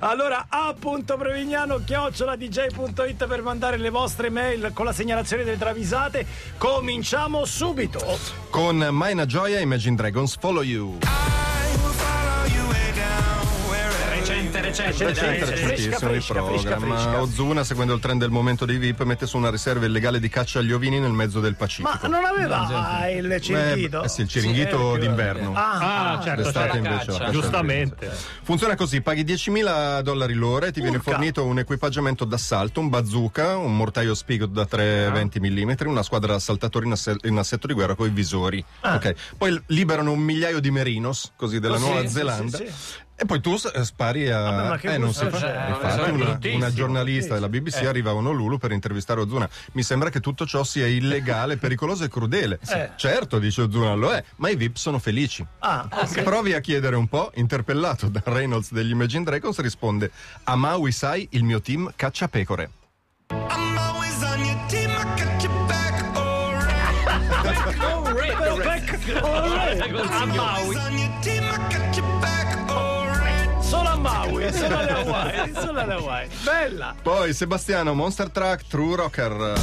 Allora a.provignano@dj.it per mandare le vostre mail con la segnalazione delle travisate. Cominciamo subito con Mina Gioia, Imagine Dragons, Follow You. Recente, il programma Ozuna, seguendo il trend del momento dei VIP, mette su una riserva illegale di caccia agli ovini nel mezzo del Pacifico. Ma non aveva il Chiringuito? Beh, sì, il Chiringuito sì, d'inverno. Certo, l'estate invece caccia. Giustamente. Funziona così: paghi $10.000 l'ora e ti viene fornito un equipaggiamento d'assalto, un bazooka, un mortaio Spigot da 3,20 mm, una squadra assaltatori in assetto di guerra con i visori. Okay. Poi liberano un migliaio di merinos, così, della Nuova Zelanda. Sì. E poi tu spari a... Vabbè, ma che non si fa... Infatti una giornalista della BBC arriva a Onolulu per intervistare Ozuna. Mi sembra che tutto ciò sia illegale, pericoloso e crudele. Certo, dice Ozuna, lo è, ma i VIP sono felici. Okay. Provi a chiedere un po'. Interpellato da Reynolds degli Imagine Dragons, risponde: a Maui, sai, il mio team caccia pecore. I'm always on your team, I got your back, a Maui. Solo a Maui, solo alle Hawaii, solo alle Hawaii. Bella. Poi Sebastiano, Monster Truck, True Rocker.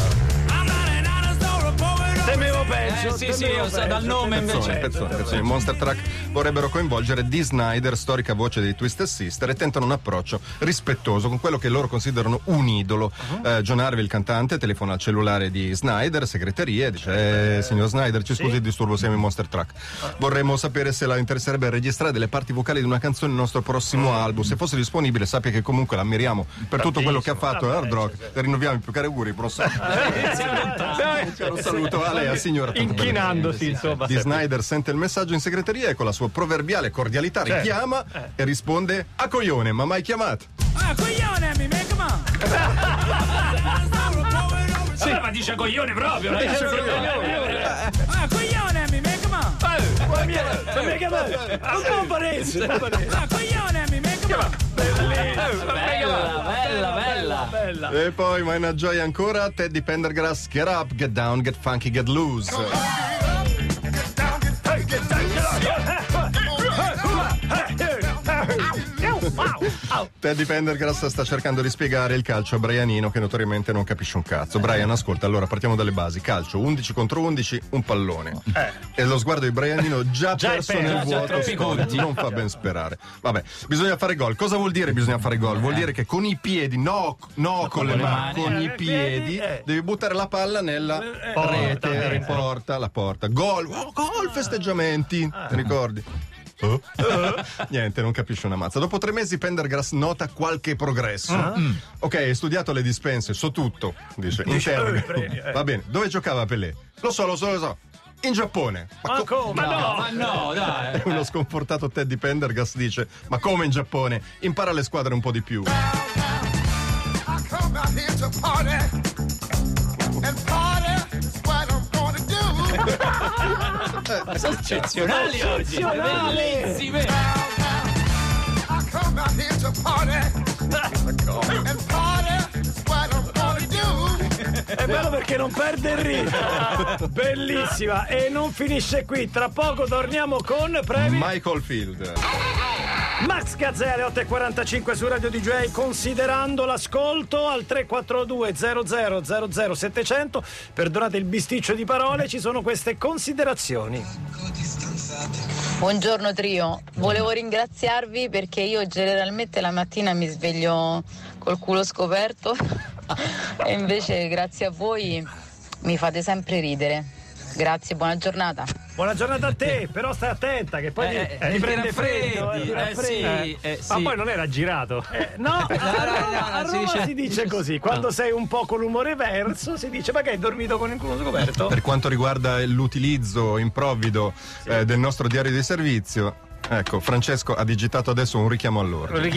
Temevo peggio. Sì, dal nome invece. Pezzone. Monster Truck vorrebbero coinvolgere Dee Snyder, storica voce dei Twisted Sister, e tentano un approccio rispettoso con quello che loro considerano un idolo. John Harvey, il cantante, telefona al cellulare di Snyder, segreteria, e dice: signor Snyder, ci scusi il disturbo, siamo in Monster Truck. Vorremmo sapere se la interesserebbe registrare delle parti vocali di una canzone nel nostro prossimo album. Se fosse disponibile, sappia che comunque l'ammiriamo per tutto quello che ha fatto Hard Rock. Le rinnoviamo i più cari auguri, buon saluto. Un saluto a lei, al signor. Inchinandosi, insomma. Dee Snyder sente il messaggio in segreteria e con la sua proverbiale cordialità richiama e risponde: a coglione, ma mai chiamato? Ah, coglione, mi come on. Sì, ma dice coglione proprio. Ah, coglione, mi come on. Un po' parese. Ah, coglione, mi come on. Bella. E poi Mina Gioia ancora, Teddy Pendergrass, Get Up, Get Down, Get Funky, Get Loose. Teddy Pendergrass sta cercando di spiegare il calcio a Brianino, che notoriamente non capisce un cazzo. Brian, ascolta, allora partiamo dalle basi. Calcio 11 contro 11, un pallone. E lo sguardo di Brianino già perso nel vuoto, non fa ben sperare. Vabbè, bisogna fare gol. Cosa vuol dire bisogna fare gol? Vuol dire che con i piedi, no con le mani, con i piedi devi buttare la palla nella rete, la porta. Gol, festeggiamenti, ti ricordi? Niente, non capisce una mazza. Dopo 3 mesi Pendergrass nota qualche progresso. Ok, hai studiato le dispense, so tutto, dice. Va bene, dove giocava Pelé? Lo so. In Giappone. Ma no, dai. Uno sconfortato Teddy Pendergrass dice: ma come in Giappone? Impara le squadre un po' di più. Sono eccezionali oggi, bellissime. È bello perché non perde il ritmo. Bellissima. E non finisce qui, tra poco torniamo con premi Michael Field, Max Gazzella, 8:45 su Radio DJ, considerando l'ascolto al 342 00 00 700. Perdonate il bisticcio di parole, ci sono queste considerazioni. Buongiorno trio, volevo ringraziarvi perché io generalmente la mattina mi sveglio col culo scoperto e invece grazie a voi mi fate sempre ridere. Grazie, buona giornata. Buona giornata a te, però stai attenta che poi ti prende freddo. Ma poi non era girato. No, a Roma si dice così. Quando sei un po' con l'umore verso si dice: ma che hai dormito con il culo scoperto? Per quanto riguarda l'utilizzo improvvido del nostro diario di servizio, ecco, Francesco ha digitato adesso un richiamo all'ordine.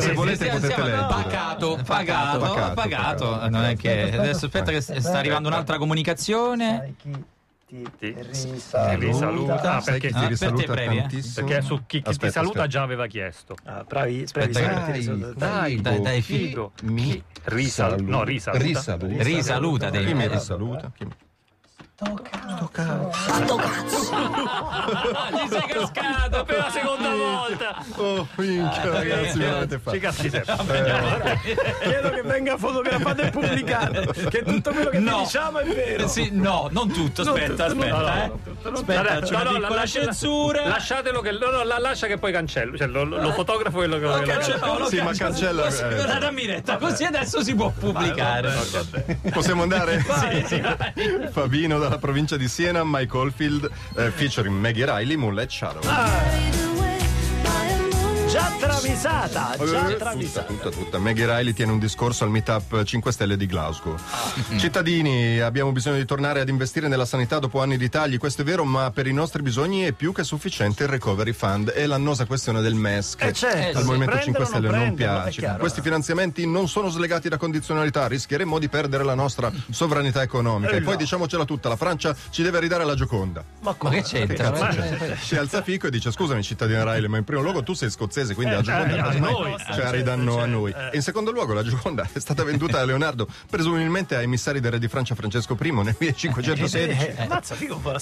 Se volete potete leggere. Pagato. Non è che adesso aspetta che sta arrivando un'altra comunicazione. Ti risaluta. Perché ti risaluta tantissimo. Perché su chi ti saluta già aveva chiesto. Dai, Fico. Mi risaluta. Risaluta. Sto cazzo! Gli sei cascato per la seconda volta! Oh, minchia, ragazzi, veramente fa. Ci cazzi sempre. Chiedo che venga fotografato e pubblicato. Che tutto quello che diciamo è vero. Sì, no, non tutto, aspetta, censura. Lasciatelo che. No, lascia che poi cancello. Cioè, lo fotografo quello che voglio. Sì, ma cancella. Dammi retta, così adesso si può pubblicare. Possiamo andare? Sì. Favino dalla provincia di Siena, Mike Oldfield featuring Maggie Riley, Moonlight Shadow. Già travisata. Tutta. Maggie Riley tiene un discorso al meetup 5 Stelle di Glasgow. Cittadini, abbiamo bisogno di tornare ad investire nella sanità dopo anni di tagli, questo è vero, ma per i nostri bisogni è più che sufficiente il recovery fund e l'annosa questione del MES che al Movimento 5 Stelle non piace. Chiaro, questi finanziamenti non sono slegati da condizionalità, rischieremmo di perdere la nostra sovranità economica. E poi diciamocela tutta, la Francia ci deve ridare la Gioconda. Ma che c'entra? Si alza Fico e dice: scusami cittadina Riley, ma in primo luogo tu sei scozzese, quindi ridanno a noi. E in secondo luogo la Gioconda è stata venduta a Leonardo, presumibilmente ai emissari del re di Francia Francesco I nel 1516.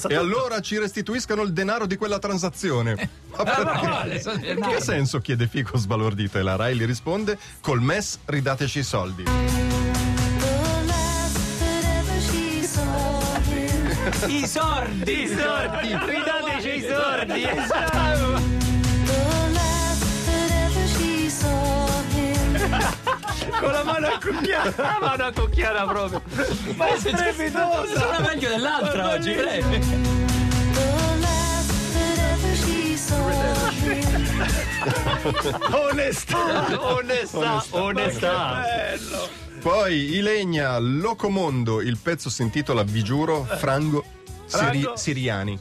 E allora ci restituiscano il denaro di quella transazione. Ma in che senso, chiede Fico sbalordito, e la Riley risponde: col MES ridateci i soldi. I sordi, ridateci i sordi. Con la mano accucchiata, proprio. Ma è strepitosa! Sono meglio dell'altra oggi, credo. Onestà. Bello. Poi i Legna, Locomondo, il pezzo si intitola, vi giuro, Frango Siriani.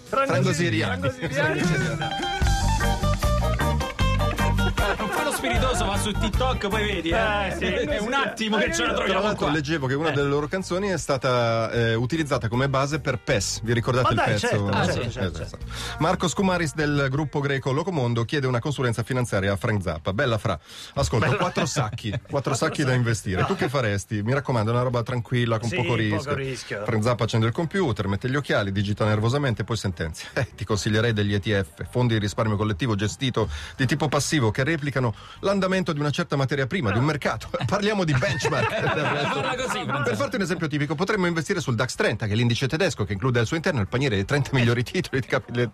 Spiritoso, va su TikTok, poi vedi è un attimo che ce la troviamo. Tra l'altro leggevo che una delle loro canzoni è stata utilizzata come base per PES. Vi ricordate il pezzo? Certo. Marco Scumaris del gruppo greco Locomondo chiede una consulenza finanziaria a Frank Zappa. Bella Fra, ascolta, 4 sacchi da investire, tu che faresti? Mi raccomando, una roba tranquilla, con poco rischio. Frank Zappa accende il computer, mette gli occhiali, digita nervosamente, poi sentenzia: ti consiglierei degli ETF, fondi di risparmio collettivo gestito di tipo passivo, che replicano l'andamento di una certa materia prima, di un mercato. Parliamo di benchmark. Per farti un esempio tipico, potremmo investire sul DAX 30, che è l'indice tedesco che include al suo interno il paniere dei 30 migliori titoli di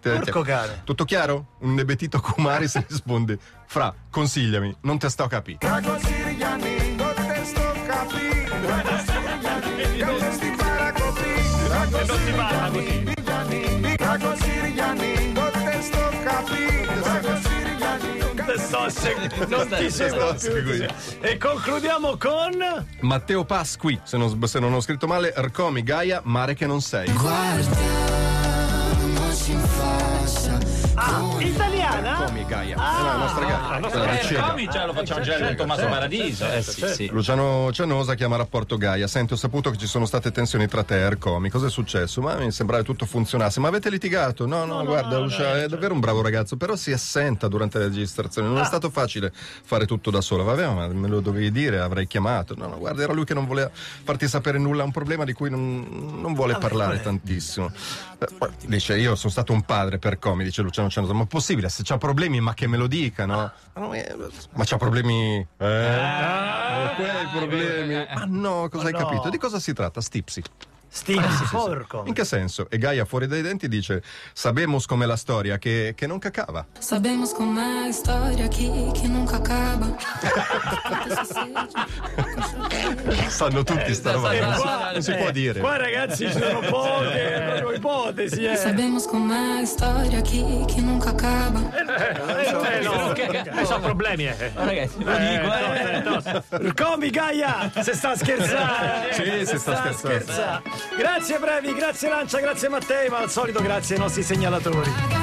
Tutto chiaro? Un nebetito Kumari si risponde: Fra, consigliami, non te sto a capì. E concludiamo con Matteo Pasqui, se non ho scritto male, Er Comi, Gaia, mare che non sei. Guardiamoci in faccia. Italiana? Er Comi, Gaia. È la nostra Gaia. Er Comi già lo facciamo già nel Tommaso Paradiso. Luciano Cianosa chiama Rapporto Gaia. Senti, ho saputo che ci sono state tensioni tra te e Er Comi. Cos'è successo? Ma mi sembrava che tutto funzionasse. Ma avete litigato? No, guarda, Luciano è davvero un bravo ragazzo, però si assenta durante le registrazioni. Non è stato facile fare tutto da solo. Vabbè, ma me lo dovevi dire, avrei chiamato. No, guarda, era lui che non voleva farti sapere nulla. È un problema di cui non vuole parlare tantissimo. Dice: io sono stato un padre per Comi, dice Luciano Cianosa. Ma possibile, se c'ha problemi, ma che me lo dicano? Ma c'ha problemi. Quei problemi. Ma no, cosa hai capito? Di cosa si tratta? Stipsi, porco. In che senso? E Gaia, fuori dai denti, dice: sabemos come la storia che non cacava. Sabemos come la storia che non cacava. Sanno tutti sta roba. Non si può dire. Qua ragazzi ci sono poche ipotesi. Sabemos come la storia che non cacava. Non so problemi. Ragazzi, lo dico. Come Gaia? Se sta scherzando. Sì, se sta scherzando. Grazie Brevi, grazie Lancia, grazie Mattei, ma al solito grazie ai nostri segnalatori.